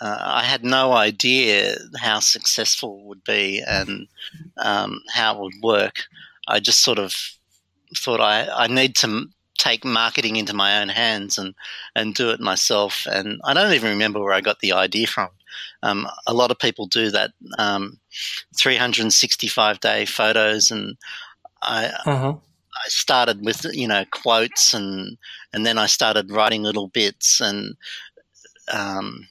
uh, I had no idea how successful it would be and um, how it would work. I just sort of thought I, I need to take marketing into my own hands and, and do it myself. And I don't even remember where I got the idea from. Um, a lot of people do that um, three hundred sixty-five day photos, and I uh-huh. I started with, you know, quotes, and and then I started writing little bits. And um,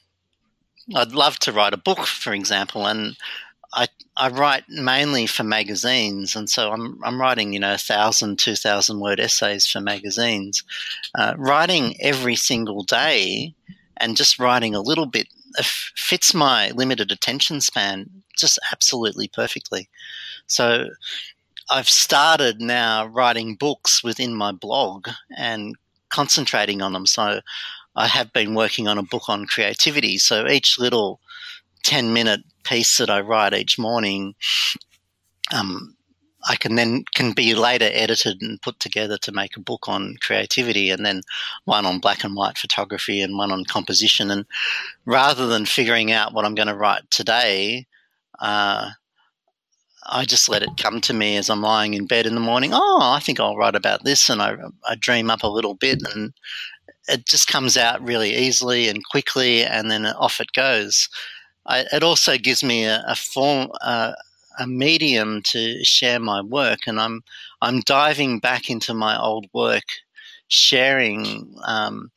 I'd love to write a book, for example, and I I write mainly for magazines, and so I'm I'm writing, you know, one thousand, two thousand word essays for magazines. Uh, writing every single day and just writing a little bit fits my limited attention span just absolutely perfectly. So I've started now writing books within my blog and concentrating on them. So I have been working on a book on creativity, so each little ten minute piece that I write each morning, um, I can then can be later edited and put together to make a book on creativity, and then one on black and white photography and one on composition. And rather than figuring out what I'm going to write today, uh, I just let it come to me as I'm lying in bed in the morning. Oh, I think I'll write about this, and I, I dream up a little bit, and it just comes out really easily and quickly, and then off it goes. I, it also gives me a, a form, uh, a medium to share my work, and I'm I'm diving back into my old work, sharing um,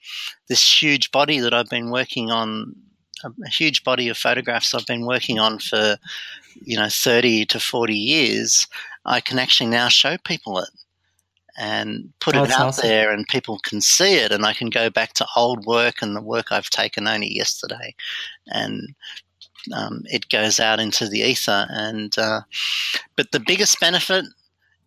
this huge body that I've been working on, a, a huge body of photographs I've been working on for, you know, thirty to forty years. I can actually now show people it and put oh, it out awesome. there, and people can see it, and I can go back to old work and the work I've taken only yesterday, and Um, it goes out into the ether. And uh, but the biggest benefit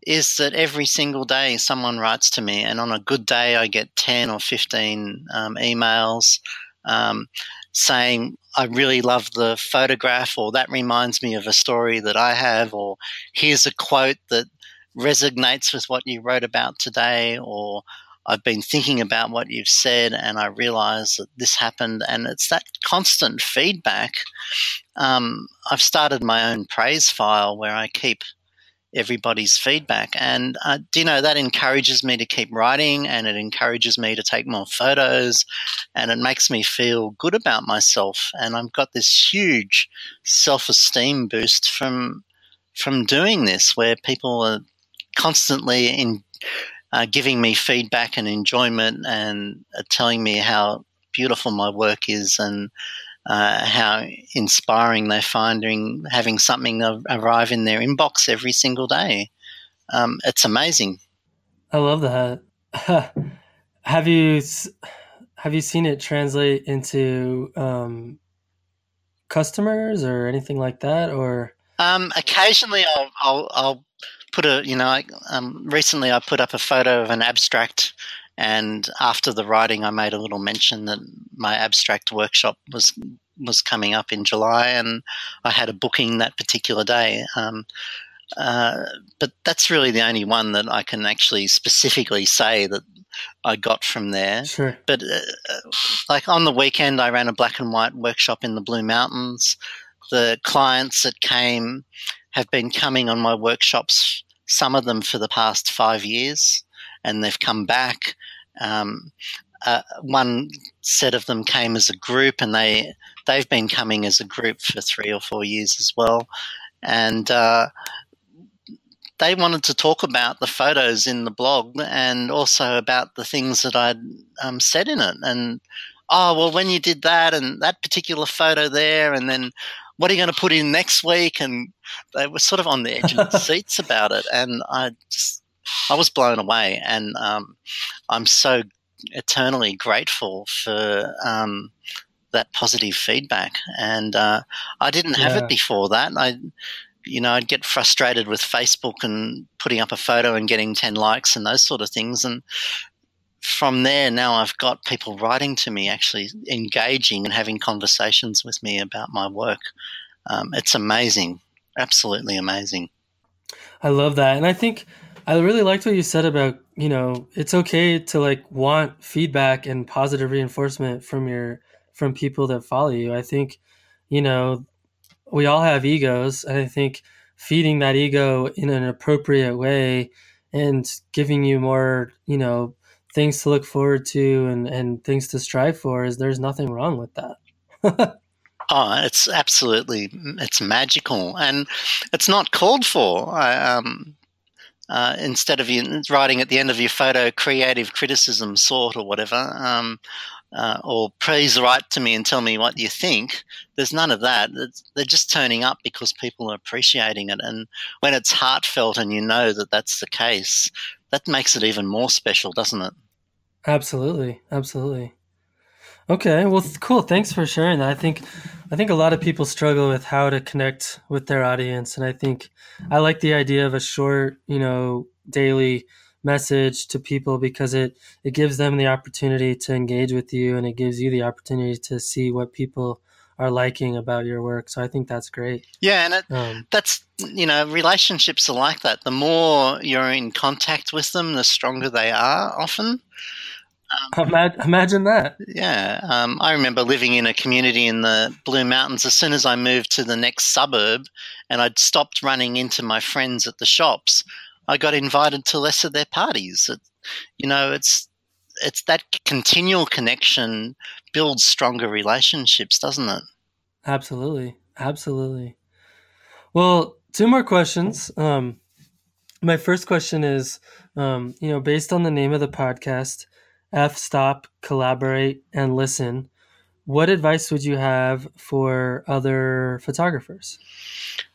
is that every single day someone writes to me, and on a good day I get ten or fifteen um, emails um, saying, I really love the photograph, or that reminds me of a story that I have, or here's a quote that resonates with what you wrote about today, or I've been thinking about what you've said and I realize that this happened. And it's that constant feedback. Um, I've started my own praise file where I keep everybody's feedback. And, uh, you know, that encourages me to keep writing, and it encourages me to take more photos, and it makes me feel good about myself. And I've got this huge self-esteem boost from from doing this, where people are constantly in, uh, giving me feedback and enjoyment, and uh, telling me how beautiful my work is, and Uh, how inspiring they find having something arrive in their inbox every single day. Um, it's amazing. I love that. have you have you seen it translate into um, customers or anything like that? Or um, occasionally, I'll, I'll I'll put a you know. I, um, recently, I put up a photo of an abstract. And after the writing, I made a little mention that my abstract workshop was was coming up in July, and I had a booking that particular day. Um, uh, but that's really the only one that I can actually specifically say that I got from there. Sure. But uh, like on the weekend, I ran a black and white workshop in the Blue Mountains. The clients that came have been coming on my workshops, some of them for the past five years. And they've come back. Um, uh, one set of them came as a group, and they they've been coming as a group for three or four years as well. And uh, they wanted to talk about the photos in the blog, and also about the things that I'd um, said in it. And oh, well, when you did that, and that particular photo there, and then what are you going to put in next week? And they were sort of on the edge of their seats about it, and I just. I was blown away, and um, I'm so eternally grateful for um, that positive feedback. And uh, I didn't have yeah. it before that. I, you know, I'd get frustrated with Facebook and putting up a photo and getting ten likes and those sort of things. And from there, now I've got people writing to me, actually engaging and having conversations with me about my work. Um, it's amazing, absolutely amazing. I love that, and I think. I really liked what you said about, you know, it's okay to like want feedback and positive reinforcement from your, from people that follow you. I think, you know, we all have egos, and I think feeding that ego in an appropriate way and giving you more, you know, things to look forward to and, and things to strive for is there's nothing wrong with that. Oh, it's absolutely, it's magical, and it's not called for. I, um, Uh, instead of you writing at the end of your photo, creative criticism sought or whatever, um, uh, or please write to me and tell me what you think. There's none of that. It's, they're just turning up because people are appreciating it. And when it's heartfelt and you know that that's the case, that makes it even more special, doesn't it? Absolutely. Absolutely. Okay. Well, th- cool. Thanks for sharing that. I think, I think a lot of people struggle with how to connect with their audience. And I think I like the idea of a short, you know, daily message to people, because it, it gives them the opportunity to engage with you, and it gives you the opportunity to see what people are liking about your work. So I think that's great. Yeah. And it, um, that's, you know, relationships are like that. The more you're in contact with them, the stronger they are often. Um, Imagine that. Yeah. Um, I remember living in a community in the Blue Mountains. As soon as I moved to the next suburb and I'd stopped running into my friends at the shops, I got invited to less of their parties. It, you know, it's it's that continual connection builds stronger relationships, doesn't it? Absolutely. Absolutely. Well, two more questions. Um, my first question is, um, you know, based on the name of the podcast, F-Stop, Collaborate, and Listen, what advice would you have for other photographers?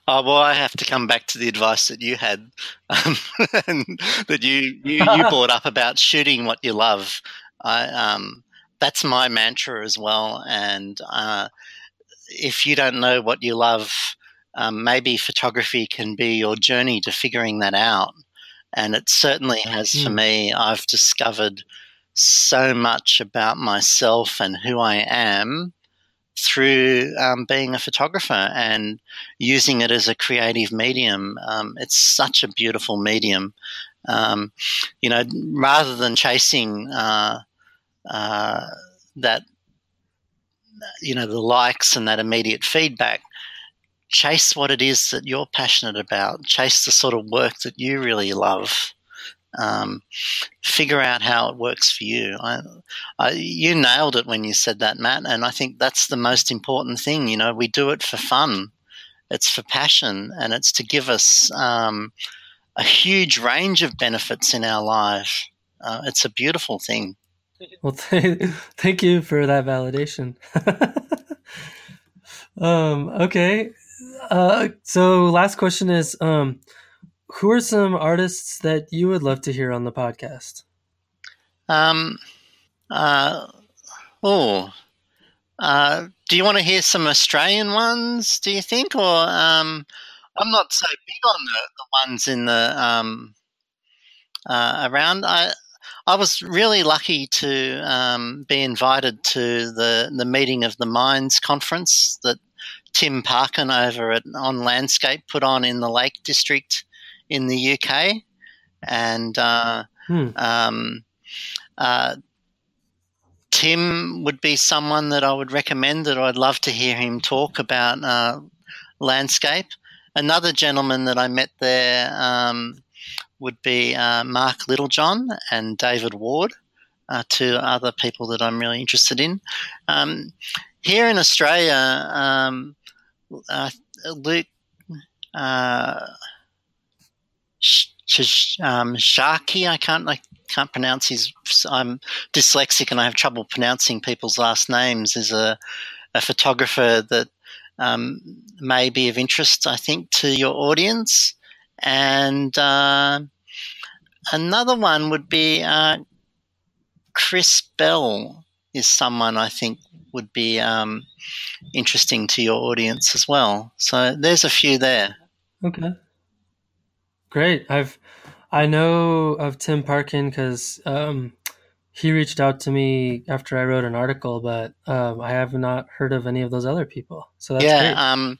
Oh, well, I have to come back to the advice that you had, um, and that you, you, you brought up about shooting what you love. I, um, that's my mantra as well. And uh, if you don't know what you love, um, maybe photography can be your journey to figuring that out. And it certainly has mm. for me. I've discovered so much about myself and who I am through um, being a photographer and using it as a creative medium. Um, it's such a beautiful medium. Um, you know, rather than chasing uh, uh, that, you know, the likes and that immediate feedback, chase what it is that you're passionate about, chase the sort of work that you really love. Um, figure out how it works for you. I, I, you nailed it when you said that, Matt, and I think that's the most important thing. You know, we do it for fun. It's for passion, and it's to give us um, a huge range of benefits in our life. Uh, it's a beautiful thing. Well, th- thank you for that validation. um, okay. Uh, so last question is, um, who are some artists that you would love to hear on the podcast? Um, uh, oh, uh, do you want to hear some Australian ones, do you think? Or um, I'm not so big on the, the ones in the um, uh, around. I I was really lucky to um, be invited to the, the Meeting of the Minds conference that Tim Parkin over at On Landscape put on in the Lake District in the U K, and uh, hmm. um, uh, Tim would be someone that I would recommend, that I'd love to hear him talk about uh, landscape. Another gentleman that I met there um, would be uh, Mark Littlejohn and David Ward, uh, two other people that I'm really interested in. Um, here in Australia, um, uh, Luke... Uh, Um, Sharkey, I can't, I can't pronounce his. I'm dyslexic and I have trouble pronouncing people's last names. Is a, a photographer that um, may be of interest, I think, to your audience. And uh, another one would be uh, Chris Bell is someone I think would be um, interesting to your audience as well. So there's a few there. Okay. Great. I've, I know of Tim Parkin because um, he reached out to me after I wrote an article, but um, I have not heard of any of those other people. So that's yeah, great. Um,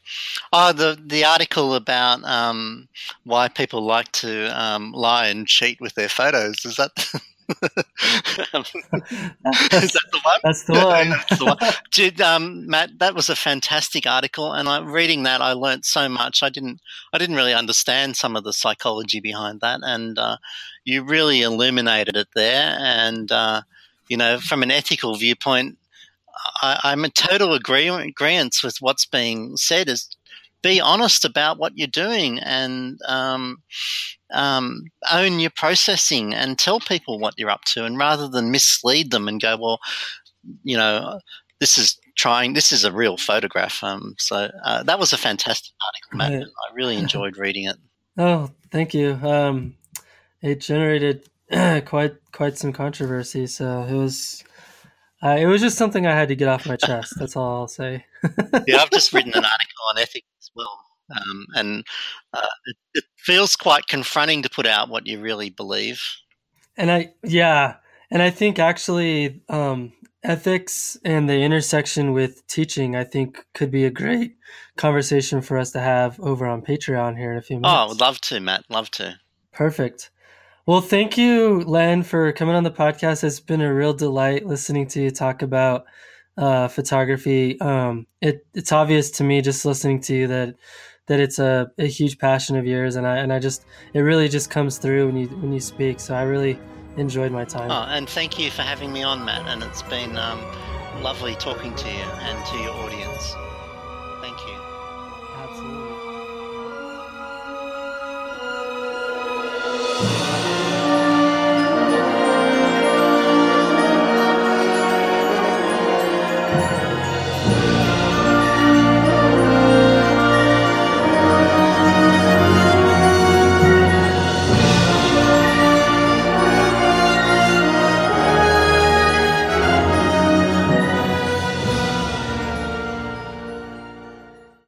oh, the the article about um, why people like to um, lie and cheat with their photos, is that is that the one? That's the one. That's the one. Dude, um, Matt, that was a fantastic article, and I, reading that, I learnt so much. I didn't, I didn't really understand some of the psychology behind that, and uh, you really illuminated it there. And uh, you know, from an ethical viewpoint, I, I'm in total agreement with what's being said. Is be honest about what you're doing, and um, um, own your processing, and tell people what you're up to. And rather than mislead them and go, well, you know, this is trying, this is a real photograph. Um, so uh, that was a fantastic article, Matt. Right. I really enjoyed reading it. Oh, thank you. Um, it generated quite quite some controversy. So it was. Uh, it was just something I had to get off my chest. That's all I'll say. Yeah, I've just written an article on ethics as well, um, and uh, it, it feels quite confronting to put out what you really believe. And I, yeah, and I think actually um, ethics and the intersection with teaching, I think, could be a great conversation for us to have over on Patreon here in a few minutes. Oh, I would love to, Matt. Love to. Perfect. Well, thank you, Len, for coming on the podcast. It's been a real delight listening to you talk about uh, photography. Um, it, it's obvious to me just listening to you that that it's a, a huge passion of yours, and I and I just it really just comes through when you when you speak. So I really enjoyed my time. Oh, and thank you for having me on, Matt. And it's been um, lovely talking to you and to your audience. Thank you. Absolutely.